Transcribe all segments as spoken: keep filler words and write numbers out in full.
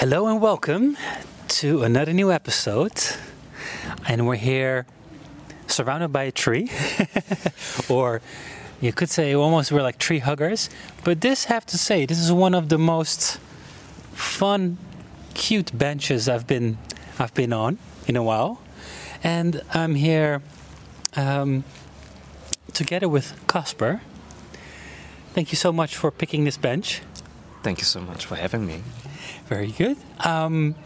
Hello and welcome to another new episode. And we're here surrounded by a tree. Or you could say almost we're like tree huggers. But this, have to say, this is one of the most fun, cute benches I've been I've been on in a while. And I'm here um, together with Caspar. Thank you so much for picking this bench. Thank you so much for having me. Very good. Um,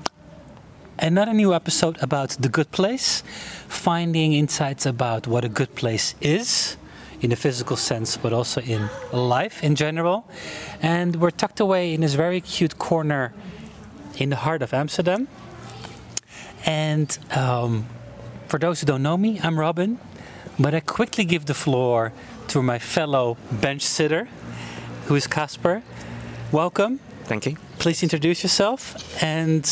another new episode about The Good Place, finding insights about what a good place is in the physical sense, but also in life in general. And we're tucked away in this very cute corner in the heart of Amsterdam. And um, for those who don't know me, I'm Robin, but I quickly give the floor to my fellow bench sitter, who is Caspar. Welcome. Thank you. Please introduce yourself. And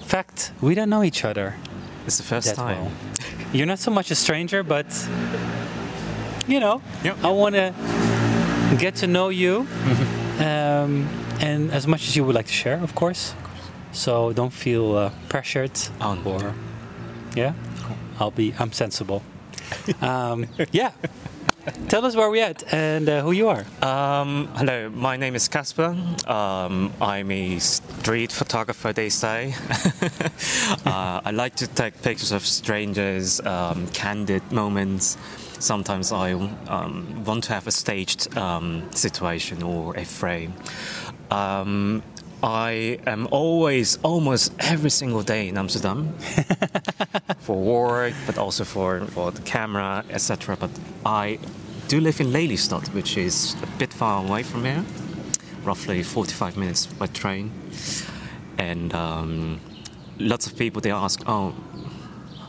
in fact, we don't know each other. It's the first time. Well. You're not so much a stranger, but you know, yep. I want to get to know you, mm-hmm. um, and as much as you would like to share, of course. Of course. So don't feel uh, pressured. Oh, or no. yeah, cool. I'll be. I'm sensible. um, yeah. Tell us where we're at and uh, who you are. Um, hello, my name is Caspar. Um, I'm a street photographer, they say. uh, I like to take pictures of strangers, um, candid moments. Sometimes I um, want to have a staged um, situation or a frame. Um, I am always, almost every single day in Amsterdam for work, but also for, for the camera, et cetera. But I do live in Lelystad, which is a bit far away from here, roughly forty-five minutes by train. And um, lots of people, they ask, oh,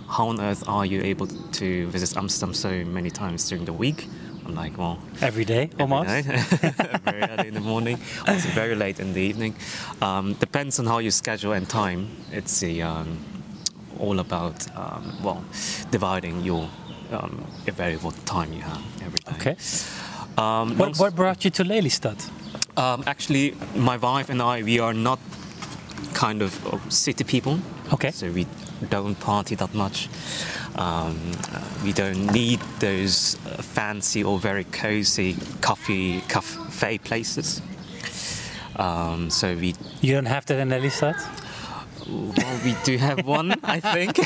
how on earth are you able to visit Amsterdam so many times during the week? I'm like, well... Every day, every almost. Very early in the morning, also very late in the evening. Um, depends on how you schedule and time. It's the, um, all about, um, well, dividing your um, available time you have every day. Okay. Um, what, what brought you to Lelystad? Um, actually, my wife and I, we are not kind of city people. Okay. So we don't party that much. Um, we don't need those fancy or very cozy coffee cafe places. Um, so we. You don't have that in Lelystad? Well, we do have one, I think.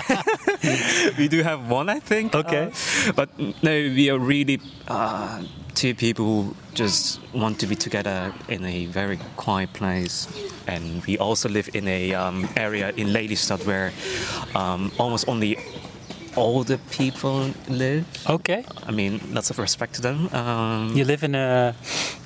we do have one, I think. Okay. Uh, but no, we are really uh, two people who just want to be together in a very quiet place. And we also live in a um, area in Lelystad where um, almost only older people live. Okay. I mean, lots of respect to them. Um, you live in a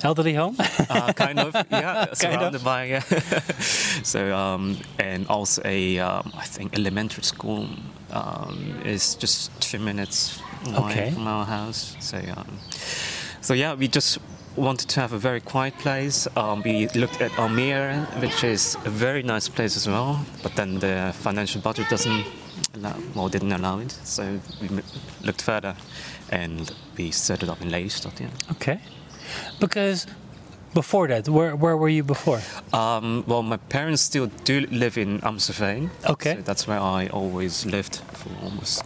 elderly home? uh, kind of, yeah. kind surrounded of. by, yeah. so, um, and also a, um, I think, elementary school um, is just two minutes away okay. from our house. So, um, so yeah, we just wanted to have a very quiet place. Um, we looked at Almere, which is a very nice place as well, but then the financial budget doesn't allow, well, didn't allow it, so we looked further and we set it up in Lelystad. Yeah. Okay. Because before that, where where were you before? Um, well, my parents still do live in Amsterdam. Okay. So that's where I always lived for almost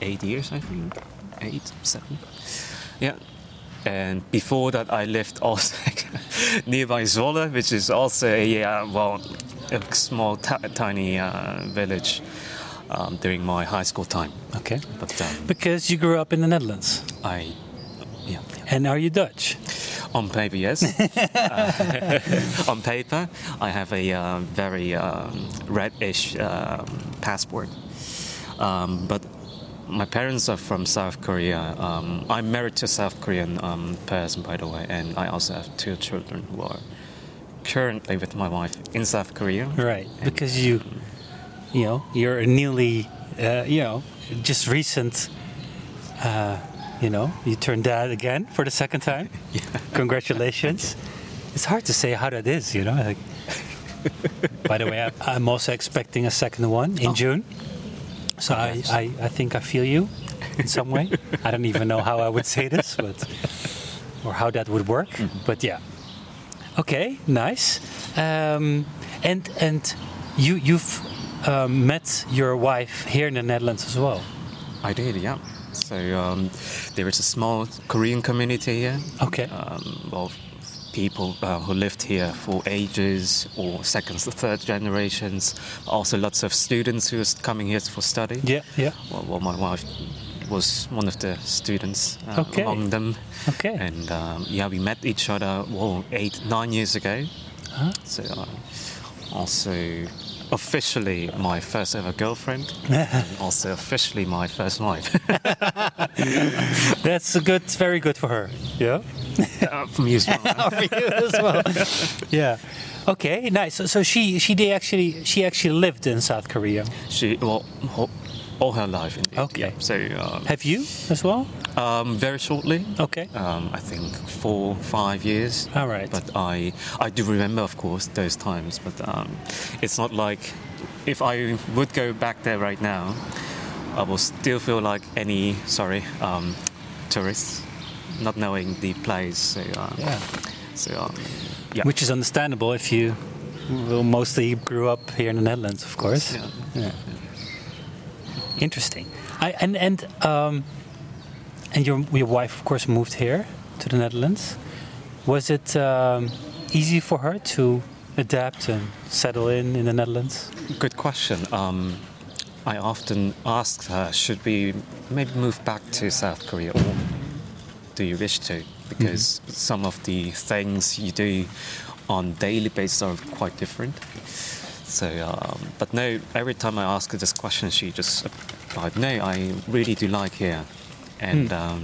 eight years, I think. Eight, seven. Yeah. And before that, I lived also nearby Zwolle, which is also a, uh, well, a small, t- tiny uh, village um, during my high school time. Okay. But, um, because you grew up in the Netherlands. I, yeah. And are you Dutch? On paper, yes. uh, on paper, I have a uh, very um, reddish uh, passport. Um, but... My parents are from South Korea. Um, I'm married to a South Korean um, person, by the way, and I also have two children who are currently with my wife in South Korea. Right, and because you, you know, you're a newly, uh, you know, just recent, uh, you know, you turned dad again for the second time. Yeah. Congratulations. It's hard to say how that is, you know. Like, by the way, I'm also expecting a second one in oh. June. So I, I, I think I feel you in some way. I don't even know how I would say this, but or how that would work. Mm-hmm. But yeah. Okay, nice. Um, and and you you've um, met your wife here in the Netherlands as well. I did, yeah. So um, there is a small Korean community here. Okay. Um, of people uh, who lived here for ages, or second or third generations. Also, lots of students who are coming here for study. Yeah, yeah. Well, well my wife was one of the students uh, okay. among them. Okay. And um, yeah, we met each other well eight, nine years ago. Huh? So uh, also. Officially my first ever girlfriend, and also officially my first wife. That's a good, very good for her. Yeah, uh, for me as well. For you as well. Yeah. Okay. Nice. So, so she, she did actually, she actually lived in South Korea. She well, all, all her life. Indeed. Okay. Yeah. So um, have you as well? Um, very shortly. Okay. Um, I think four, five years. All right. But I, I do remember, of course, those times. But um, it's not like if I would go back there right now, I will still feel like any sorry um, tourists, not knowing the place. So uh, yeah. So um, yeah. Which is understandable if you well, mostly grew up here in the Netherlands, of course. Yeah. yeah. yeah. Interesting. I and and. Um, And your your wife, of course, moved here to the Netherlands. Was it um, easy for her to adapt and settle in in the Netherlands? Good question. Um, I often ask her, should we maybe move back to South Korea, or do you wish to? Because mm-hmm. some of the things you do on daily basis are quite different. So, um, but no, every time I ask her this question, she just replied, no, I really do like here. And um,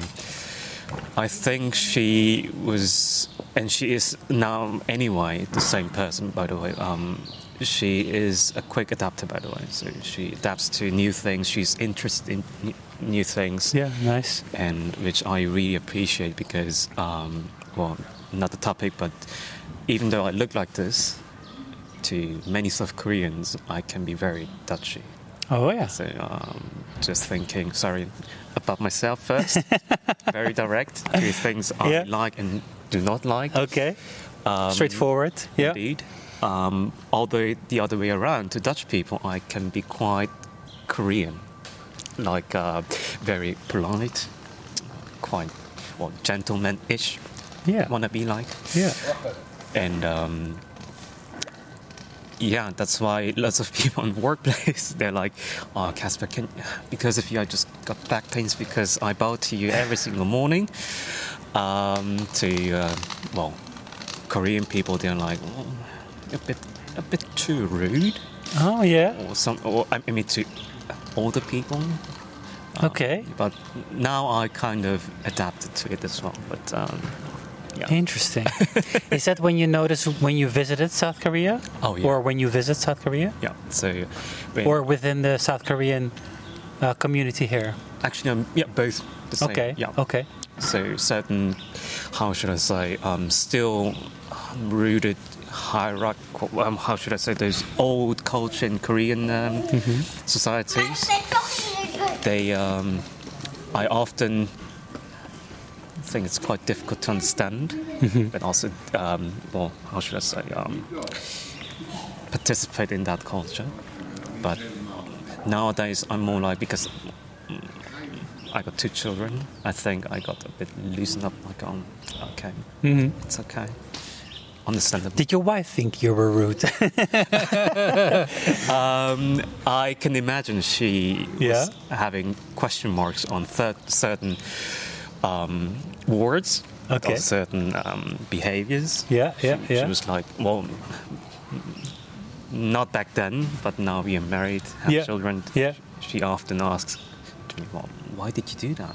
I think she was, and she is now anyway, the same person, by the way. Um, she is a quick adapter, by the way. So she adapts to new things. She's interested in new things. Yeah, nice. And which I really appreciate because, um, well, not the topic, but even though I look like this, to many South Koreans, I can be very touchy. Oh, yeah. So um, just thinking, sorry... about myself first, very direct to things I yeah. like and do not like. Okay, um, straightforward. Yeah, indeed. Um, although the other way around, to Dutch people, I can be quite Korean, like uh, very polite, quite well, gentleman-ish. Yeah, wanna be like. Yeah, and um, yeah, that's why lots of people in the workplace, they're like, oh, Caspar, can because of you, I just got back pains because I bow to you every single morning. Um, to, uh, well, Korean people, they're like, oh, a bit a bit too rude. Oh, yeah. Or, some, or I mean, to older people. Um, okay. But now I kind of adapted to it as well. But... Um, Yeah. Interesting. Is that when you notice when you visited South Korea? Oh, yeah. Or when you visit South Korea? Yeah. So, or within the South Korean uh, community here? Actually, um, yeah, both the same. Okay. Yeah. Okay. So certain, how should I say, um, still rooted hierarchical, um, how should I say, those old culture in Korean um, mm-hmm. societies. They, um, I often... thing it's quite difficult to understand, mm-hmm. but also, um, well, how should I say, um, participate in that culture. But nowadays, I'm more like, because I got two children, I think I got a bit loosened up, like, um, okay, mm-hmm. it's okay. Understandable. Did your wife think you were rude? um, I can imagine she yeah. was having question marks on thir- certain... Um, words okay. or certain um, behaviors. Yeah, yeah, she, yeah. She was like, well, not back then, but now we are married, have yeah. children. Yeah. She often asks, well, why did you do that?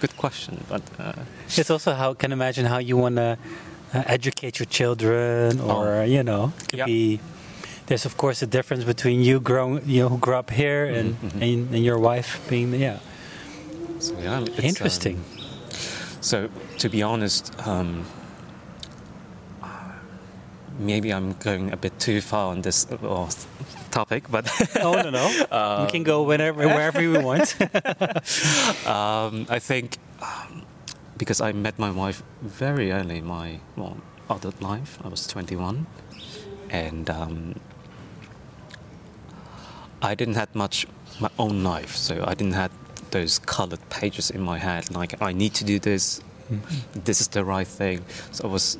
Good question, but uh, it's also how can imagine how you want to uh, educate your children, or oh. you know, it could yeah. be. There's of course a difference between you grown, you know, who grew up here, and mm-hmm. and, and your wife being yeah. So, yeah, interesting. Um, so, to be honest, um, maybe I'm going a bit too far on this uh, topic, but oh no, no, um, we can go whenever, wherever we want. um, I think um, because I met my wife very early, my well, adult life. I was twenty-one, and um, I didn't have much my own life, so I didn't have those colored pages in my head, like I need to do this, mm-hmm. this is the right thing. So I was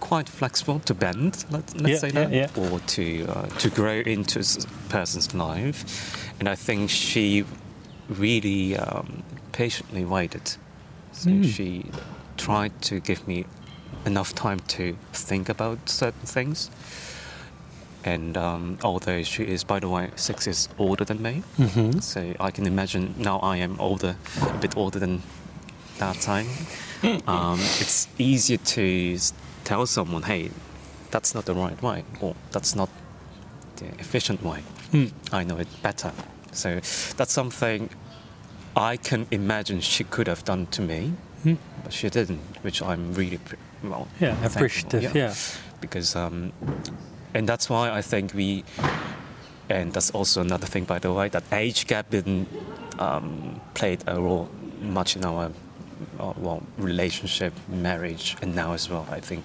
quite flexible to bend, let, let's yeah, say that, yeah, yeah. or to uh, to grow into a person's life. And I think she really um, patiently waited. So mm. she tried to give me enough time to think about certain things. And um, although she is, by the way, six years older than me, mm-hmm. so I can imagine now I am older, a bit older than that time. Um, it's easier to tell someone, hey, that's not the right way, or that's not the efficient way. Mm. I know it better. So that's something I can imagine she could have done to me, mm. but she didn't, which I'm really, well, yeah, thankful. Appreciative, yeah. yeah. Because... Um, And that's why I think we, and that's also another thing, by the way, that age gap didn't um, play a role much in our, our well, relationship, marriage, and now as well. I think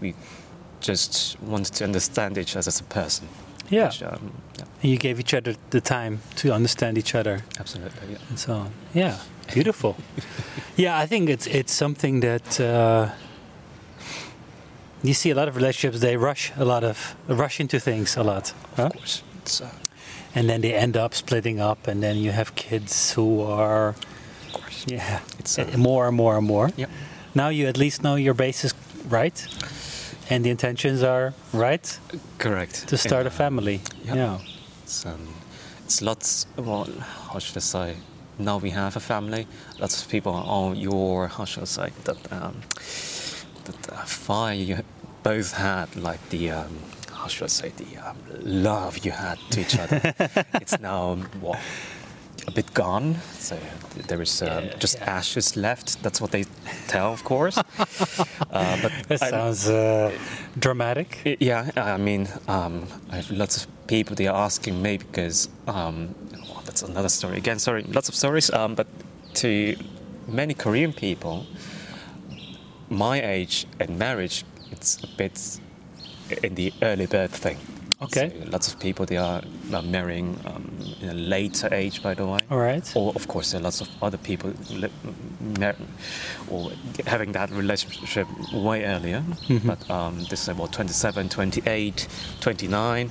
we just wanted to understand each other as a person. Yeah. Which, um, yeah. And you gave each other the time to understand each other. Absolutely, yeah. And so on. Yeah, beautiful. Yeah, I think it's it's something that... Uh, You see a lot of relationships, they rush a lot of rush into things a lot. Huh? Of course. It's, uh, and then they end up splitting up, and then you have kids who are of course. Yeah. It's uh, more and more and more. Yeah. Now you at least know your base is right and the intentions are right. Correct. To start yeah. a family. Yeah. yeah. It's um, it's lots well how should I say? Now we have a family. Lots of people are oh your how should I say that um The fire you both had, like the um, how should I say, the um, love you had to each other, it's now what, a bit gone. So there is um, yeah, just yeah. ashes left. That's what they tell, of course. uh, but that sounds uh, dramatic. It, yeah, I mean, um, I have lots of people they are asking me because um, well, that's another story again. Sorry, lots of stories. Um, but to many Korean people. My age and marriage, it's a bit in the early bird thing. Okay. So lots of people, they are, are marrying um, in a later age, by the way. All right. Or, of course, there are lots of other people li- mar- or having that relationship way earlier. Mm-hmm. But um, this is about twenty-seven, twenty-eight, twenty-nine.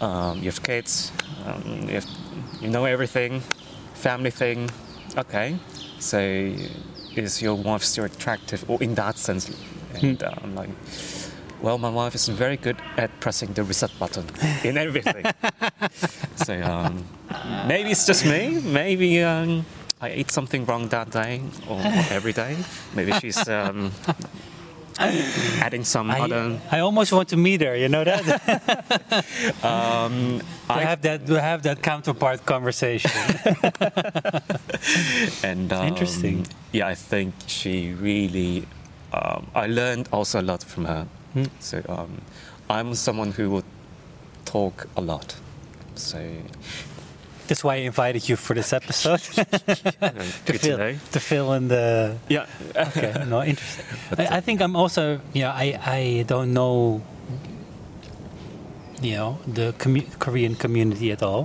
Um, you have kids. Um, you, have, you know everything. Family thing. Okay. So... Is your wife still attractive, or in that sense? And hmm. uh, I'm like, well, my wife is very good at pressing the reset button in everything. so um, maybe it's just me. Maybe um, I ate something wrong that day, or, or every day. Maybe she's um, adding some I, other. I almost want to meet her. You know that. um, I have that. We have that counterpart conversation. And um, interesting. Yeah, I think she really. Um, I learned also a lot from her. Mm. So um, I'm someone who would talk a lot. So that's why I invited you for this episode to, fill, to fill in the. Yeah. Okay. No, interesting. But, I, I think I'm also. Yeah, I I don't know. You know the com- Korean community at all.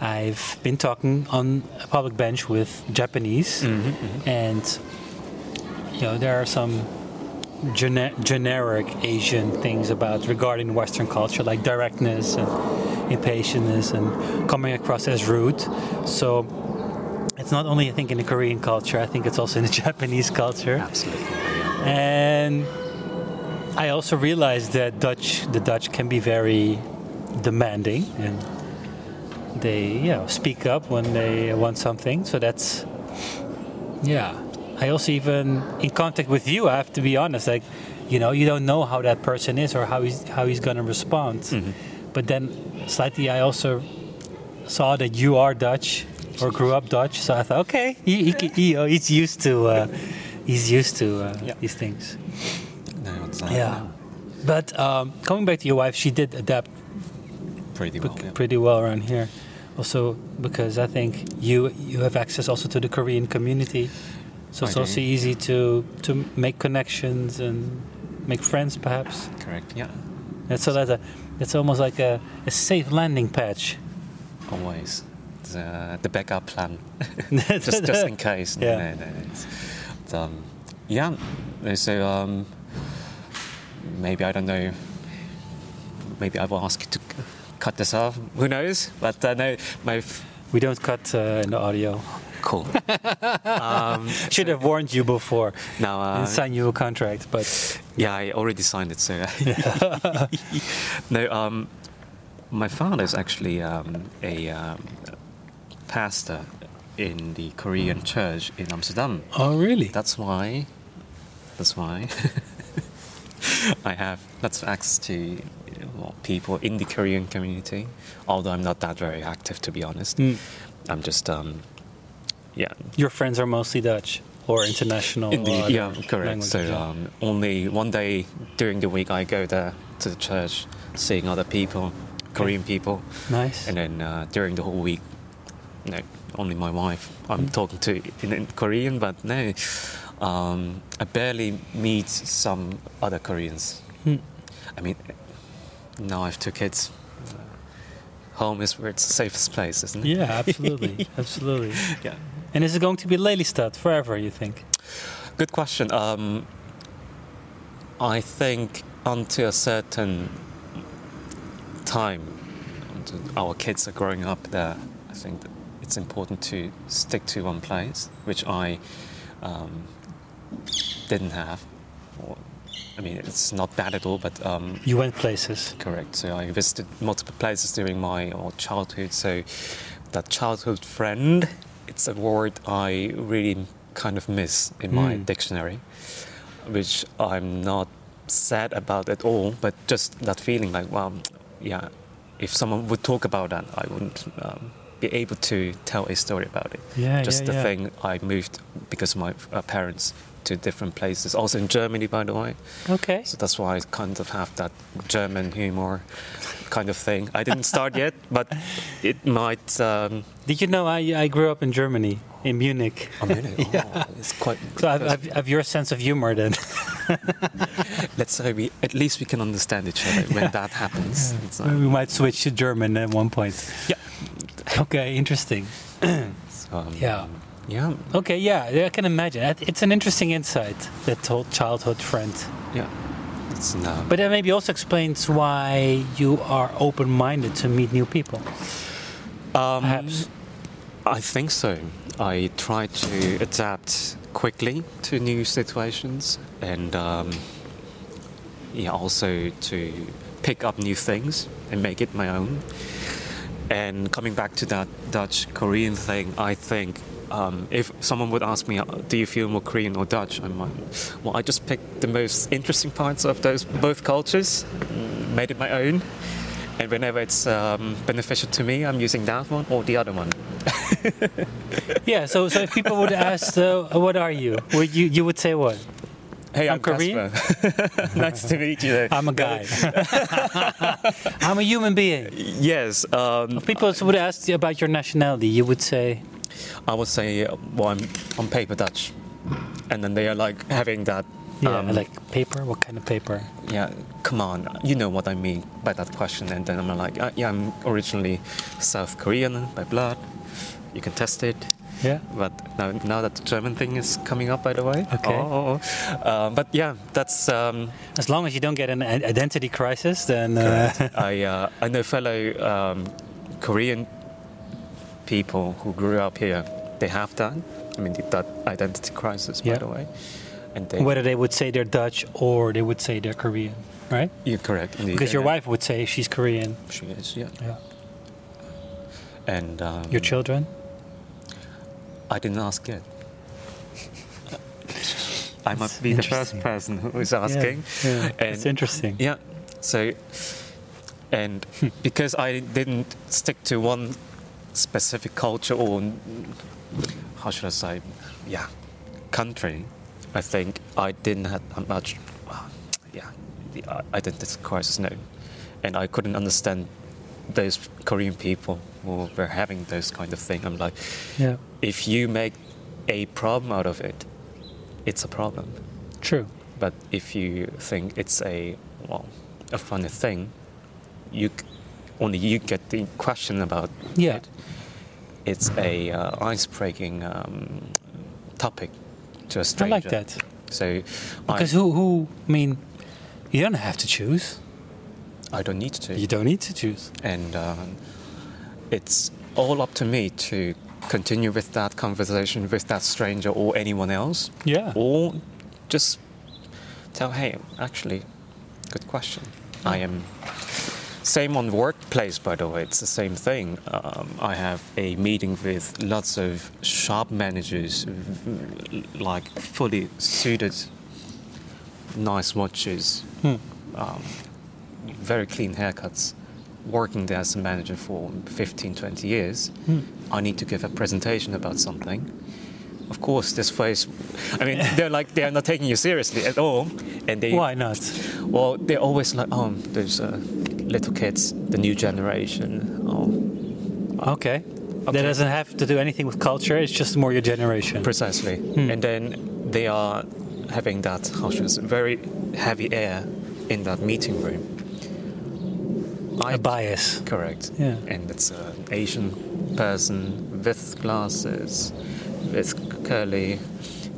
I've been talking on a public bench with Japanese, mm-hmm, mm-hmm. and you know there are some gene- generic Asian things about regarding Western culture, like directness and impatience and coming across as rude. So it's not only I think in the Korean culture, I think it's also in the Japanese culture. Absolutely. And I also realized that Dutch, the Dutch can be very demanding and. They, you know, speak up when they want something. So that's, yeah. I also even in contact with you. I have to be honest. Like, you know, you don't know how that person is or how he's how he's gonna respond. Mm-hmm. But then slightly, I also saw that you are Dutch or grew up Dutch. So I thought, okay, he, he, he, oh, he's used to uh, he's used to uh, yeah. these things. No, it's not yeah. Now. But um, coming back to your wife, she did adapt pretty well. Be- yeah. Pretty well around here. Also, because I think you you have access also to the Korean community, so I it's do. also easy to, to make connections and make friends perhaps. Correct, yeah. And so that's a, it's almost like a, a safe landing patch. Always. The, the backup plan. just, just in case. No, yeah. No, no, no. It's, it's, um, yeah. So um, maybe, I don't know, maybe I will ask you to cut this off. Who knows? But uh, no, my... F- we don't cut uh, in the audio. Cool. um, Should so, have warned you before. No, uh, and sign you a contract, but yeah, I already signed it. So no, um, my father's actually um, a um, pastor in the Korean church in Amsterdam. Oh, really? That's why. That's why I have lots of access to well, people in the Korean community. Although I'm not that very active, to be honest. Mm. I'm just. Um, Yeah, your friends are mostly Dutch or international. Indeed, uh, yeah, correct. Languages. So um, only one day during the week I go there to the church, seeing other people, Korean okay. people. Nice. And then uh, during the whole week, no, only my wife I'm mm. talking to in, in Korean. But no, um, I barely meet some other Koreans. Mm. I mean, now I have two kids. Home is where it's the safest place, isn't it? Yeah, absolutely, absolutely. Yeah. And is it going to be Lelystad forever, you think? Good question. Um, I think until a certain time, until our kids are growing up there, I think that it's important to stick to one place, which I um, didn't have. Or, I mean, it's not bad at all, but... Um, you went places. Correct. So I visited multiple places during my childhood. So that childhood friend... It's a word I really kind of miss in my mm. dictionary, which I'm not sad about at all, but just that feeling like, well, yeah, if someone would talk about that, I wouldn't um, be able to tell a story about it. Yeah, just yeah, the yeah. thing I moved because of my uh, parents to different places, also in Germany, by the way. Okay. So that's why I kind of have that German humor kind of thing. I didn't start yet, but it might... Um, Did you know I, I grew up in Germany, in Munich? Oh, Munich. Oh, yeah. It's quite... So I've, I've, I've your sense of humor then. Let's say we at least we can understand each other when yeah. that happens. Yeah. It's like, we might switch to German at one point. Yeah. Okay, interesting. so, um, yeah. Yeah. Okay, yeah, I can imagine. It's an interesting insight, that whole childhood friend. Yeah. It's not... But that maybe also explains why you are open-minded to meet new people. Um, Perhaps. I think so. I try to adapt quickly to new situations and um, yeah, also to pick up new things and make it my own. And coming back to that Dutch-Korean thing, I think... Um, if someone would ask me, do you feel more Korean or Dutch? I might, well, I just picked the most interesting parts of those both cultures, made it my own, and whenever it's um, beneficial to me, I'm using that one or the other one. yeah. So, so if people would ask, uh, what are you? Would you you would say what? Hey, I'm, I'm Korean. Nice to meet you. Though. I'm a guy. I'm a human being. Yes. Um, if people would ask you about your nationality, you would say. I would say, well, I'm on paper Dutch, and then they are like having that. Yeah, um, like paper. What kind of paper? Yeah, come on, you know what I mean by that question. And then I'm like, uh, yeah, I'm originally South Korean by blood. You can test it. Yeah. But now, now that the German thing is coming up, by the way. Okay. Oh, oh, oh. Um, but yeah, that's. Um, as long as you don't get an identity crisis, then. Uh, I uh, I know fellow um, Korean. People who grew up here, they have that. I mean, that identity crisis, by yeah. the way. And they, whether they would say they're Dutch or they would say they're Korean, right? You're correct. Indeed. Because your yeah. wife would say she's Korean. She is, yeah. yeah. And um, your children? I didn't ask yet. I must be the first person who is asking. Yeah, yeah. It's interesting. Yeah. So, and because I didn't stick to one. Specific culture or how should I say, yeah, country. I think I didn't have much, well, yeah, the identity crisis, no, and I couldn't understand those Korean people who were having those kind of thing. I'm like, yeah, if you make a problem out of it, it's a problem. True. But if you think it's a well, a funny thing, you only you get the question about yeah. it. It's a uh, ice-breaking um, topic to a stranger. I like that. So, because I, who who I mean, you don't have to choose. I don't need to. You don't need to choose. And um, it's all up to me to continue with that conversation with that stranger or anyone else. Yeah. Or just tell, hey, actually, good question. Yeah. I am... Same on workplace, by the way. It's the same thing. Um, I have a meeting with lots of shop managers, like fully suited, nice watches, hmm. um, very clean haircuts, working there as a manager for fifteen, twenty years. Hmm. I need to give a presentation about something. Of course, this face, I mean, they're like, they're not taking you seriously at all. And they, why not? Well, they're always like, oh, there's uh, little kids, the new generation. Oh, okay. okay. That doesn't have to do anything with culture. It's just more your generation. Precisely. Hmm. And then they are having that very heavy air in that meeting room. A bias. Correct. Yeah. And it's an Asian person with glasses, with curly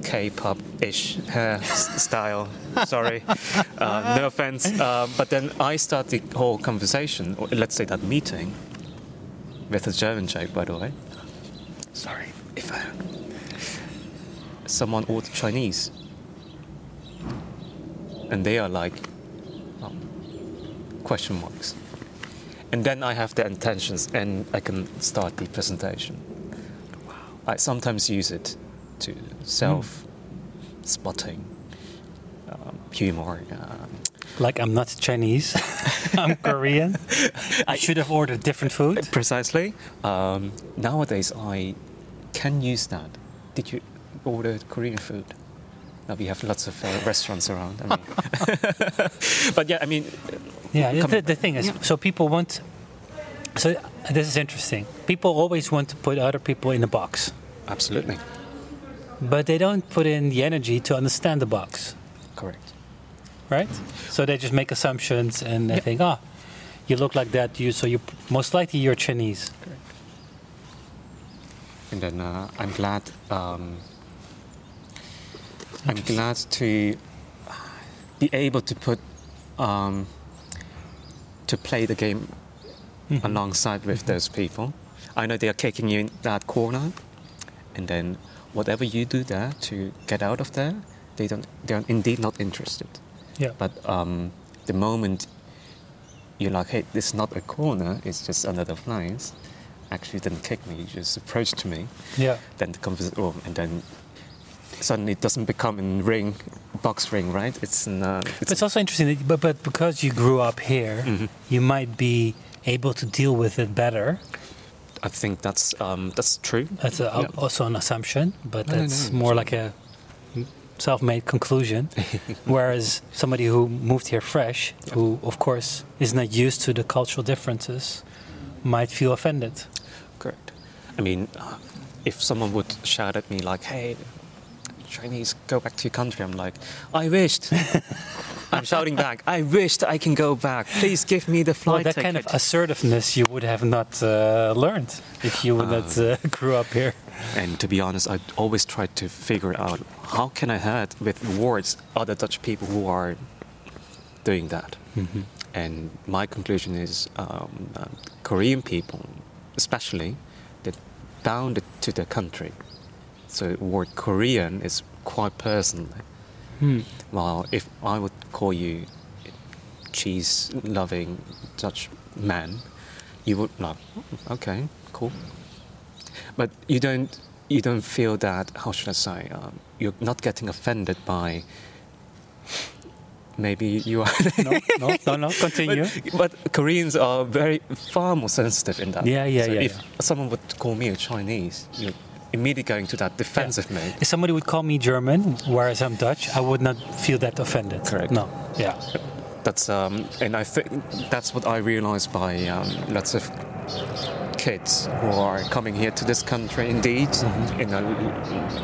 K-pop-ish hair style. Sorry. Uh, no offense. Uh, but then I start the whole conversation, or let's say that meeting, with a German joke, by the way. Sorry. If I... Someone ordered Chinese. And they are like... Um, question marks. And then I have the intentions and I can start the presentation. Wow. I sometimes use it to self-spotting, um, humor. Um. Like I'm not Chinese, I'm Korean. I should have ordered different food. Precisely. Um, nowadays I can use that. Did you order Korean food? Now we have lots of uh, restaurants around. I mean. But yeah, I mean... Yeah, the, the thing is, yeah. so people want... So this is interesting. People always want to put other people in a box. Absolutely. But they don't put in the energy to understand the box. Correct. Right? So they just make assumptions and they yeah. think, ah, oh, you look like that, you so you most likely you're Chinese. Correct. And then uh, I'm glad... Um, I'm glad to be able to put... Um, to play the game mm-hmm. alongside with mm-hmm. those people. I know they are kicking you in that corner, and then whatever you do there to get out of there, they don't. They are indeed not interested. Yeah. But um, the moment you're like, "Hey, this is not a corner; it's just another place," actually, didn't kick me. You just approached me. Yeah. Then the conversation, oh, and then suddenly it doesn't become in ring. Box ring, right? It's not. It's, but it's also interesting, that, but but because you grew up here, mm-hmm. you might be able to deal with it better. I think that's um, that's true. That's a, yeah. also an assumption, but no, that's no, no, more no. like a self-made conclusion. Whereas somebody who moved here fresh, yeah. who of course is not used to the cultural differences, might feel offended. Correct. I mean, if someone would shout at me like, "Hey, Chinese, go back to your country." I'm like, I wished. I'm shouting back. I wished I can go back. Please give me the flight well, that ticket. That kind of assertiveness you would have not uh, learned if you would uh, not uh, grew up here. And to be honest, I always tried to figure out how can I hurt with words other Dutch people who are doing that. Mm-hmm. And my conclusion is um, uh, Korean people, especially, they're bound to their country. So the word Korean is quite personal. Hmm. Well, if I would call you cheese-loving Dutch man, you would like, okay, cool. But you don't, you don't feel that. How should I say? Um, you're not getting offended by. Maybe you are. no, no, no, no. Continue. But, but Koreans are very far more sensitive in that. Yeah, yeah, so yeah. If yeah. someone would call me a Chinese, you. Immediately going to that defensive yeah. mode. If somebody would call me German, whereas I'm Dutch, I would not feel that offended. Correct. No. Yeah. That's um, and I think that's what I realized by um, lots of kids who are coming here to this country. Indeed, mm-hmm. in a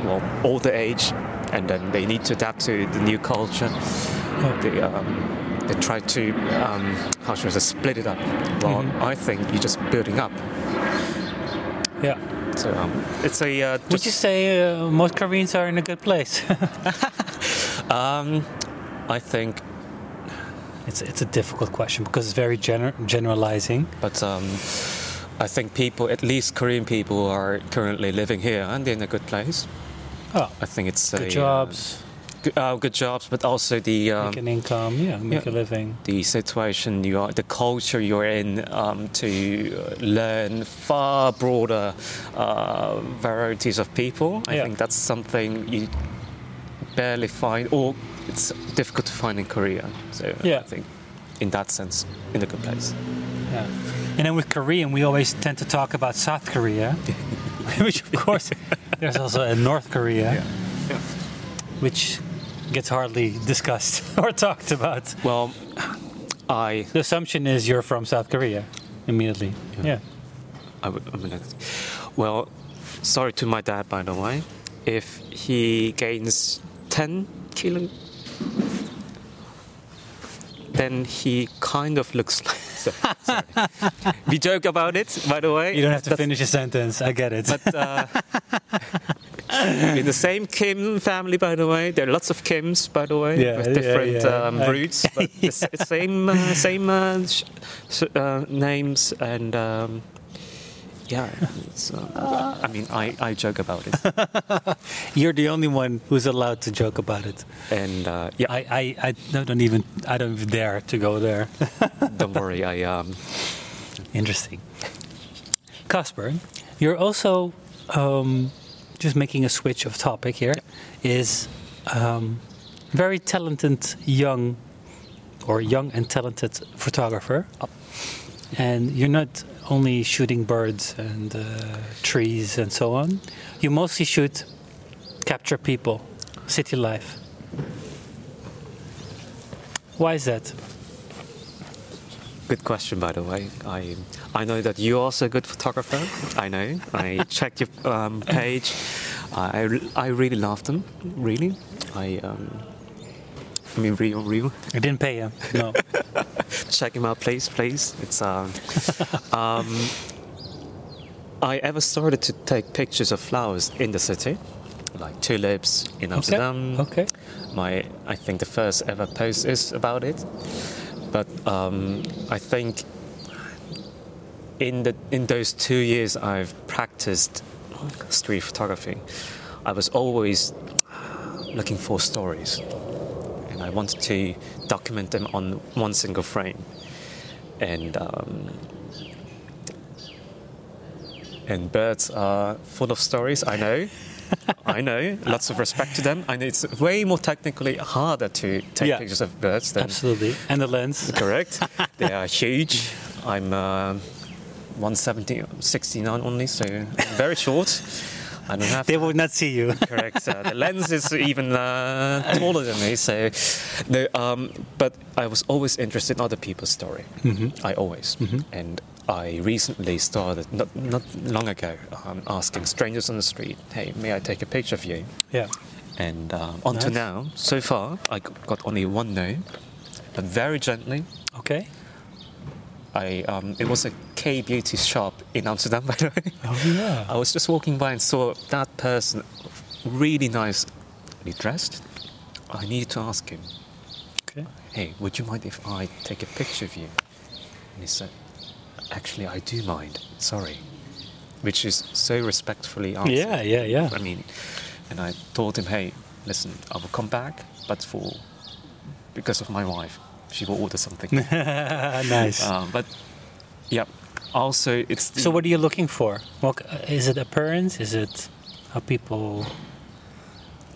well older age, and then they need to adapt to the new culture. Oh. They, um, they try to, um, how should I say, split it up. Well, mm-hmm. I think you're just building up. Yeah. So um, it's a. Uh, Would you say uh, most Koreans are in a good place? um, I think it's it's a difficult question because it's very gener- generalizing. But um, I think people, at least Korean people, are currently living here and they're in a good place. Oh, I think it's good a, jobs. Uh, good, uh, good jobs, but also the um, make an income, yeah, make yeah, a living. The situation you are, the culture you're in, um, to learn far broader uh, varieties of people. I yeah. think that's something you barely find, or it's difficult to find in Korea. So yeah. I think, in that sense, in a good place. Yeah. And then with Korean, we always tend to talk about South Korea, which of course there's also a North Korea, yeah. Yeah. which gets hardly discussed or talked about. Well, I the assumption is you're from South Korea immediately. Yeah. yeah. I would. I mean, well, sorry to my dad, by the way, if he gains ten kilo, then he kind of looks like. Sorry, sorry. We joke about it, by the way. You don't have to That's, finish a sentence. I get it. But uh, in the same Kim family, by the way, there are lots of Kims, by the way, yeah, with different yeah, yeah. Um, roots, but yeah. the same uh, same uh, sh- uh, names and um, yeah. It's, uh, I mean, I, I joke about it. You're the only one who's allowed to joke about it. And uh, yeah, I, I, I don't even I don't even dare to go there. Don't worry, I um. Interesting. Caspar, you're also um, just making a switch of topic here. Yeah. Is um, very talented young or young and talented photographer, oh. and you're not only shooting birds and uh, trees and so on. You mostly shoot, capture people, city life. Why is that? Good question, by the way. I I know that you're also a good photographer. I know. I checked your um, page. I, I really love them. Really. I um, I mean, real, real. I didn't pay him. No. Check him out, please, please. It's um, um, I ever started to take pictures of flowers in the city, like tulips in Amsterdam. Okay. okay. My, I think the first ever post is about it. But um, I think in the in those two years I've practiced street photography, I was always looking for stories. I wanted to document them on one single frame, and um, and birds are full of stories. I know, I know. Lots of respect to them. I know it's way more technically harder to take yeah. pictures of birds than absolutely and the lens. Correct. They are huge. I'm uh, one seventy, sixty-nine only, so very short. I don't have they would not see you. Correct. Uh, the lens is even uh, taller than me. So, no, um, but I was always interested in other people's story. Mm-hmm. I always, mm-hmm. and I recently started not not long ago um, asking strangers on the street, "Hey, may I take a picture of you?" Yeah. And um, on nice. to now, so far I got only one no, but very gently. Okay. I, um, it was a K-beauty shop in Amsterdam, by the way. Oh, yeah. I was just walking by and saw that person really nicely dressed. I needed to ask him, okay. hey, would you mind if I take a picture of you? And he said, actually, I do mind. Sorry. Which is so respectfully answered. Yeah, yeah, yeah. I mean, and I told him, hey, listen, I will come back, but for because of my wife. She will order something. Nice. Um, but, yeah, also it's... The so what are you looking for? Well, is it appearance? Is it how people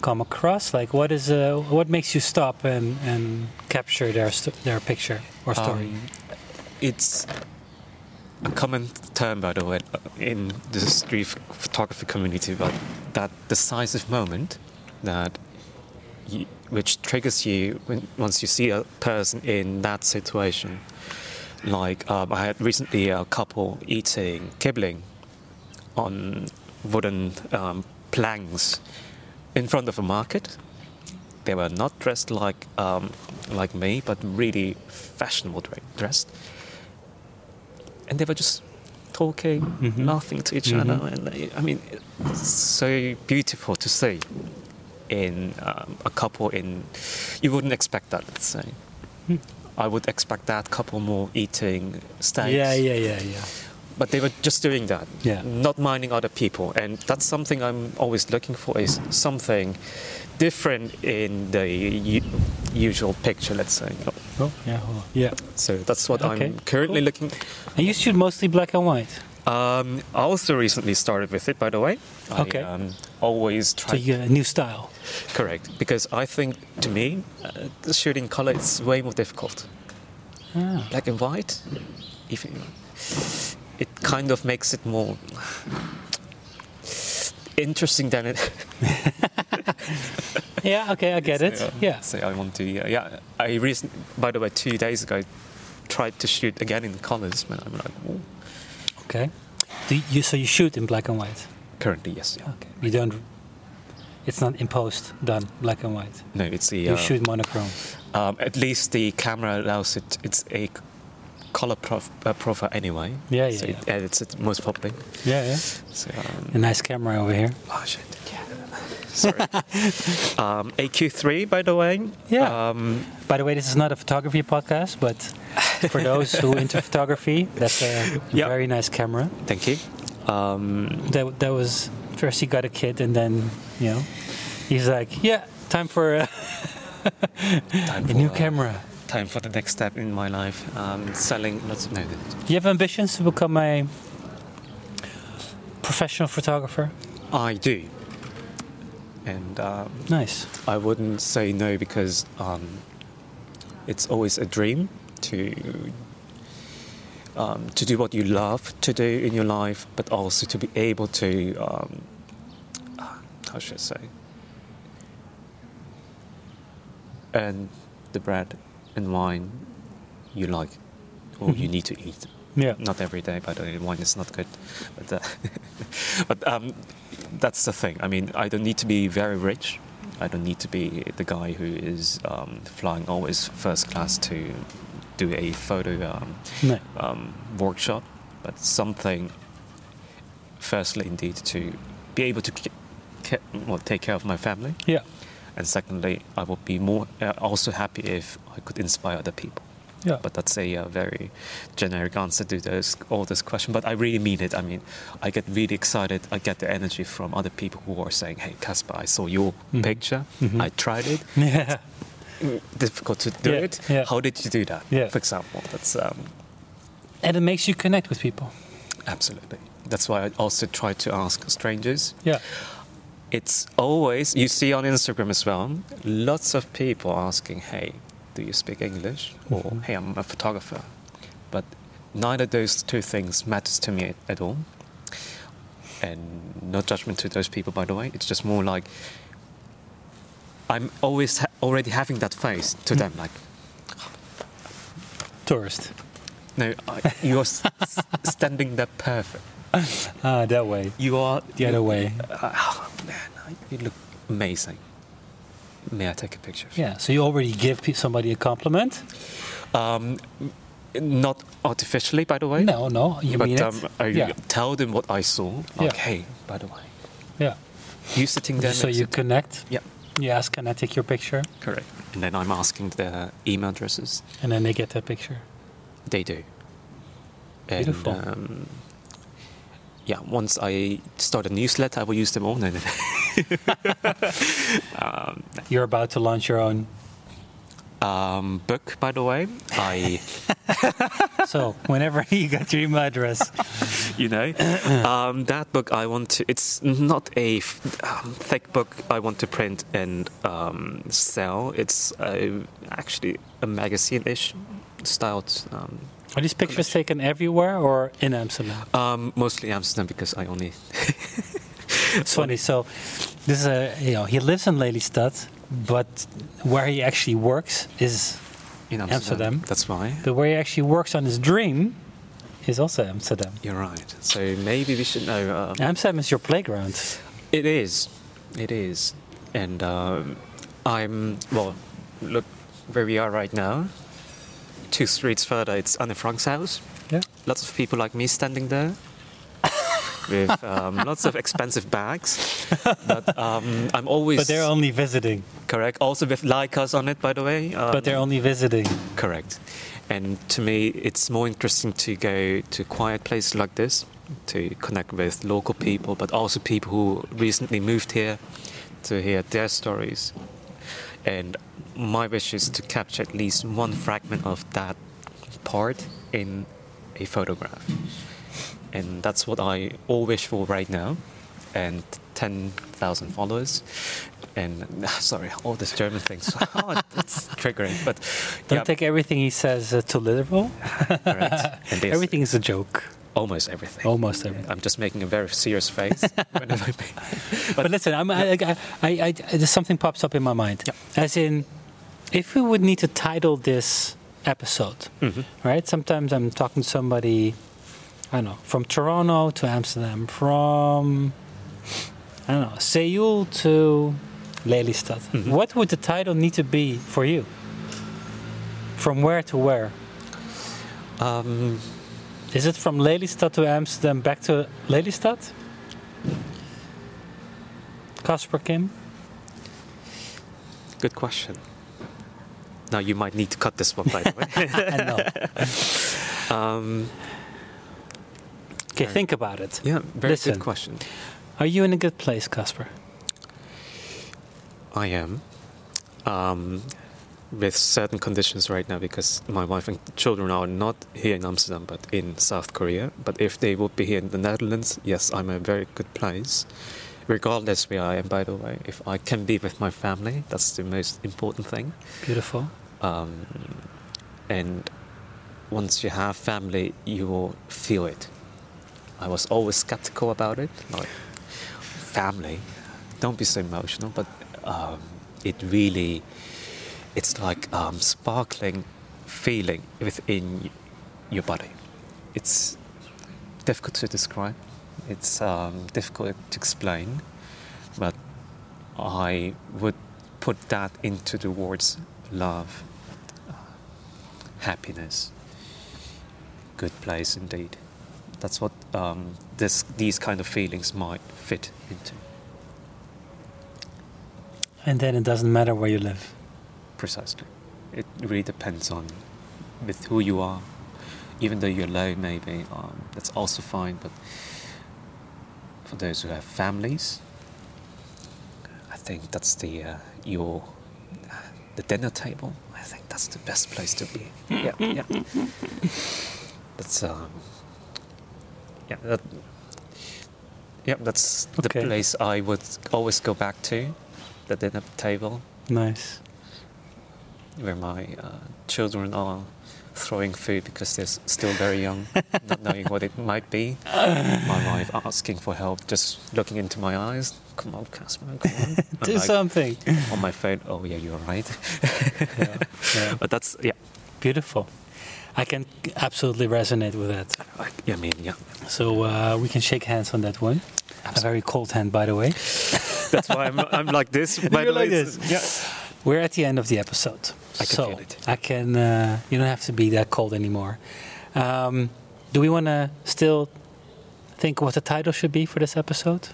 come across? Like, what is uh, what makes you stop and, and capture their st- their picture or story? Um, it's a common term, by the way, in the street photography community, but that decisive moment that... You, which triggers you when, once you see a person in that situation. Like um, I had recently a couple eating kibbeling on wooden um, planks in front of a market, They were not dressed like um, like me, but really fashionable dressed. And they were just talking, mm-hmm. laughing to each mm-hmm. other. And I mean, it's so beautiful to see in um, a couple in... You wouldn't expect that, let's say. Hmm. I would expect that couple more eating steaks. Yeah, yeah, yeah, yeah. But they were just doing that, yeah. not minding other people. And that's something I'm always looking for, is something different in the u- usual picture, let's say. Oh, yeah, hold on. Yeah. So that's what okay. I'm currently cool. looking for. And you shoot mostly black and white? Um, I also recently started with it, by the way. Okay. I um, always try... So you get a new style? Correct. Because I think, to me, uh, shooting color is way more difficult. Ah. Black and white, if you... It kind of makes it more interesting than it. yeah. Okay, I get so, it. Yeah. So I want to. Uh, yeah. I recent. By the way, two days ago, I tried to shoot again in colors, but I'm like, oh. Okay. Do you? So you shoot in black and white? Currently, yes. Yeah. Okay. You don't. It's not in post done black and white. No, it's the. You uh, shoot monochrome. Um, at least the camera allows it. It's a. Color prof, uh, profile anyway. Yeah, yeah. So it yeah. edits it most probably. Yeah, yeah. So, um, a nice camera over here. Oh shit! Yeah. Sorry. um, a Q three, by the way. Yeah. Um, by the way, this is not a photography podcast, but for those who are into photography, that's a yep. very nice camera. Thank you. Um, that that was first he got a kid, and then you know he's like, yeah, time for a, time a for new a, camera. Time for the next step in my life. Um, selling lots of... No, do you have ambitions to become a professional photographer? I do. And um, nice. I wouldn't say no because um, it's always a dream to um, to do what you love to do in your life, but also to be able to um, how should I say? Earn the bread and wine you like or mm-hmm. you need to eat. Yeah. Not every day, by the way, wine is not good. But, uh, but um, that's the thing. I mean, I don't need to be very rich. I don't need to be the guy who is um, flying always first class to do a photo um, no. um, workshop. But something, firstly, indeed, to be able to ke- ke- well, take care of my family. Yeah. And secondly, I would be more uh, also happy if I could inspire other people. Yeah. But that's a uh, very generic answer to those, all this question. But I really mean it. I mean, I get really excited. I get the energy from other people who are saying, "Hey, Caspar, I saw your mm-hmm. picture. Mm-hmm. I tried it. Yeah. It's difficult to do yeah. it. Yeah. How did you do that?" Yeah. For example, that's. Um, and it makes you connect with people. Absolutely. That's why I also try to ask strangers. Yeah. It's always, you see on Instagram as well, lots of people asking, "Hey, do you speak English?" Or, mm-hmm. "Hey, I'm a photographer." But neither of those two things matters to me at all. And no judgment to those people, by the way. It's just more like, I'm always ha- already having that face to mm-hmm. them, like... Tourist. No, I, you're s- standing there perfect. Ah, that way. You are... The you, other way. Uh, oh, man, you look amazing. May I take a picture of you? Yeah, so you already give somebody a compliment? Um, not artificially, by the way. No, no, you but, mean um, it. I yeah. tell them what I saw. Like, yeah. "Hey, by the way." Yeah. You sitting there... So you connect? Yeah. You ask, "Can I take your picture?" Correct. And then I'm asking their email addresses. And then they get that picture? They do. And, beautiful. Um, Yeah, once I start a newsletter, I will use them all. No, no, no. um, You're about to launch your own um, book, by the way. I so whenever you got your email address, you know, um, that book I want to. It's not a um, thick book I want to print and um, sell. It's uh, actually a magazine-ish style. Um, Are these pictures taken everywhere or in Amsterdam? Um, mostly Amsterdam because I only... It's funny. So this is a, you know, he lives in Lelystad, but where he actually works is in Amsterdam. Amsterdam. That's why. But where he actually works on his dream is also Amsterdam. You're right. So maybe we should know... Um, Amsterdam is your playground. It is. It is. And um, I'm, well, look where we are right now. Two streets further, it's Anne Frank's house. Yeah. Lots of people like me standing there with um, lots of expensive bags. But um, I'm always... But they're only visiting. Correct. Also with Leicas on it, by the way. Um, but they're only visiting. Correct. And to me, it's more interesting to go to quiet places like this to connect with local people, but also people who recently moved here to hear their stories. And my wish is to capture at least one fragment of that part in a photograph. And that's what I all wish for right now. And ten thousand followers. And sorry, all these German things. Oh, it's triggering. But don't yeah. take everything he says uh, too literal. Right. And everything is a joke. Almost everything. Almost everything. I'm just making a very serious face. whenever I but, but listen, I'm, yeah. I, I, I, I, there's something pops up in my mind. Yeah. As in, if we would need to title this episode, mm-hmm. right? Sometimes I'm talking to somebody, I don't know, from Toronto to Amsterdam, from, I don't know, Seoul to Lelystad. Mm-hmm. What would the title need to be for you? From where to where? Um... Is it from Lelystad to Amsterdam back to Lelystad? Caspar Gim? Good question. Now you might need to cut this one, by the way. I know. Okay, um, think about it. Yeah, very Listen, good question. Are you in a good place, Caspar? I am. Um... With certain conditions right now, because my wife and children are not here in Amsterdam, but in South Korea. But if they would be here in the Netherlands, yes, I'm in a very good place. Regardless where I am, by the way, if I can be with my family, that's the most important thing. Beautiful. Um, and once you have family, you will feel it. I was always skeptical about it. Like, family, don't be so emotional, but um, it really... It's like a um, sparkling feeling within your body. It's difficult to describe. It's um, difficult to explain. But I would put that into the words love, uh, happiness, good place indeed. That's what um, this, these kind of feelings might fit into. And then it doesn't matter where you live. Precisely. It really depends on with who you are. Even though you're alone, maybe, um, that's also fine. But for those who have families, I think that's the uh, your uh, the dinner table. I think that's the best place to be. Yeah, yeah. That's um, yeah, that, yeah. That's okay. The place I would always go back to, the dinner table. Nice. Where my uh, children are throwing food because they're still very young, not knowing what it might be. My wife asking for help, just looking into my eyes. Come on, Caspar, come on. Do like, something. On my phone, oh yeah, you're right. yeah, yeah. But that's, yeah. Beautiful. I can absolutely resonate with that. I, I mean, yeah. So uh, we can shake hands on that one. Absolutely. A very cold hand, by the way. That's why I'm, I'm like this. By you're the like way, this. Yeah. We're at the end of the episode, I can so feel it. I can. Uh, you don't have to be that cold anymore. Um, do we want to still think what the title should be for this episode,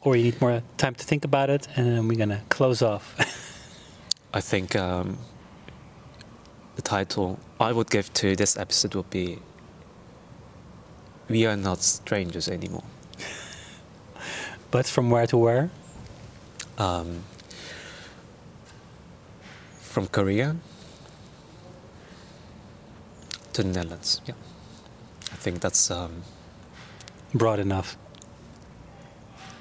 or you need more time to think about it, and then we're gonna close off? I think um, the title I would give to this episode would be "We Are Not Strangers Anymore." But from where to where? Um, from Korea to the Netherlands. Yeah, I think that's um, broad enough.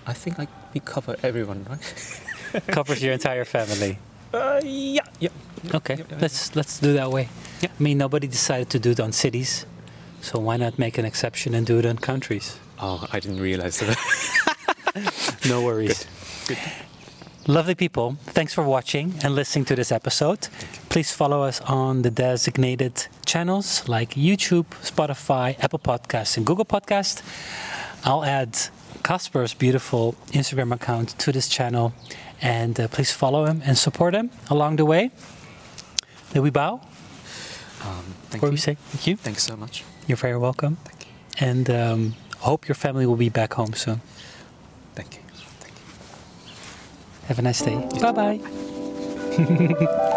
I think I, we cover everyone, right? Covers your entire family. Uh, yeah, yeah. Okay, yeah, yeah. let's let's do that way. Yeah. I mean, nobody decided to do it on cities, so why not make an exception and do it on countries? Oh, I didn't realize that. No worries. Good. Good. Lovely people, thanks for watching and listening to this episode. Please follow us on the designated channels like YouTube, Spotify, Apple Podcasts, and Google Podcasts. I'll add Caspar's beautiful Instagram account to this channel, and uh, please follow him and support him along the way. Then we bow. Um, thank what you. We say thank you. Thanks so much. You're very welcome. Thank you. And um, hope your family will be back home soon. Thank you. Thank you. Have a nice day. Bye bye.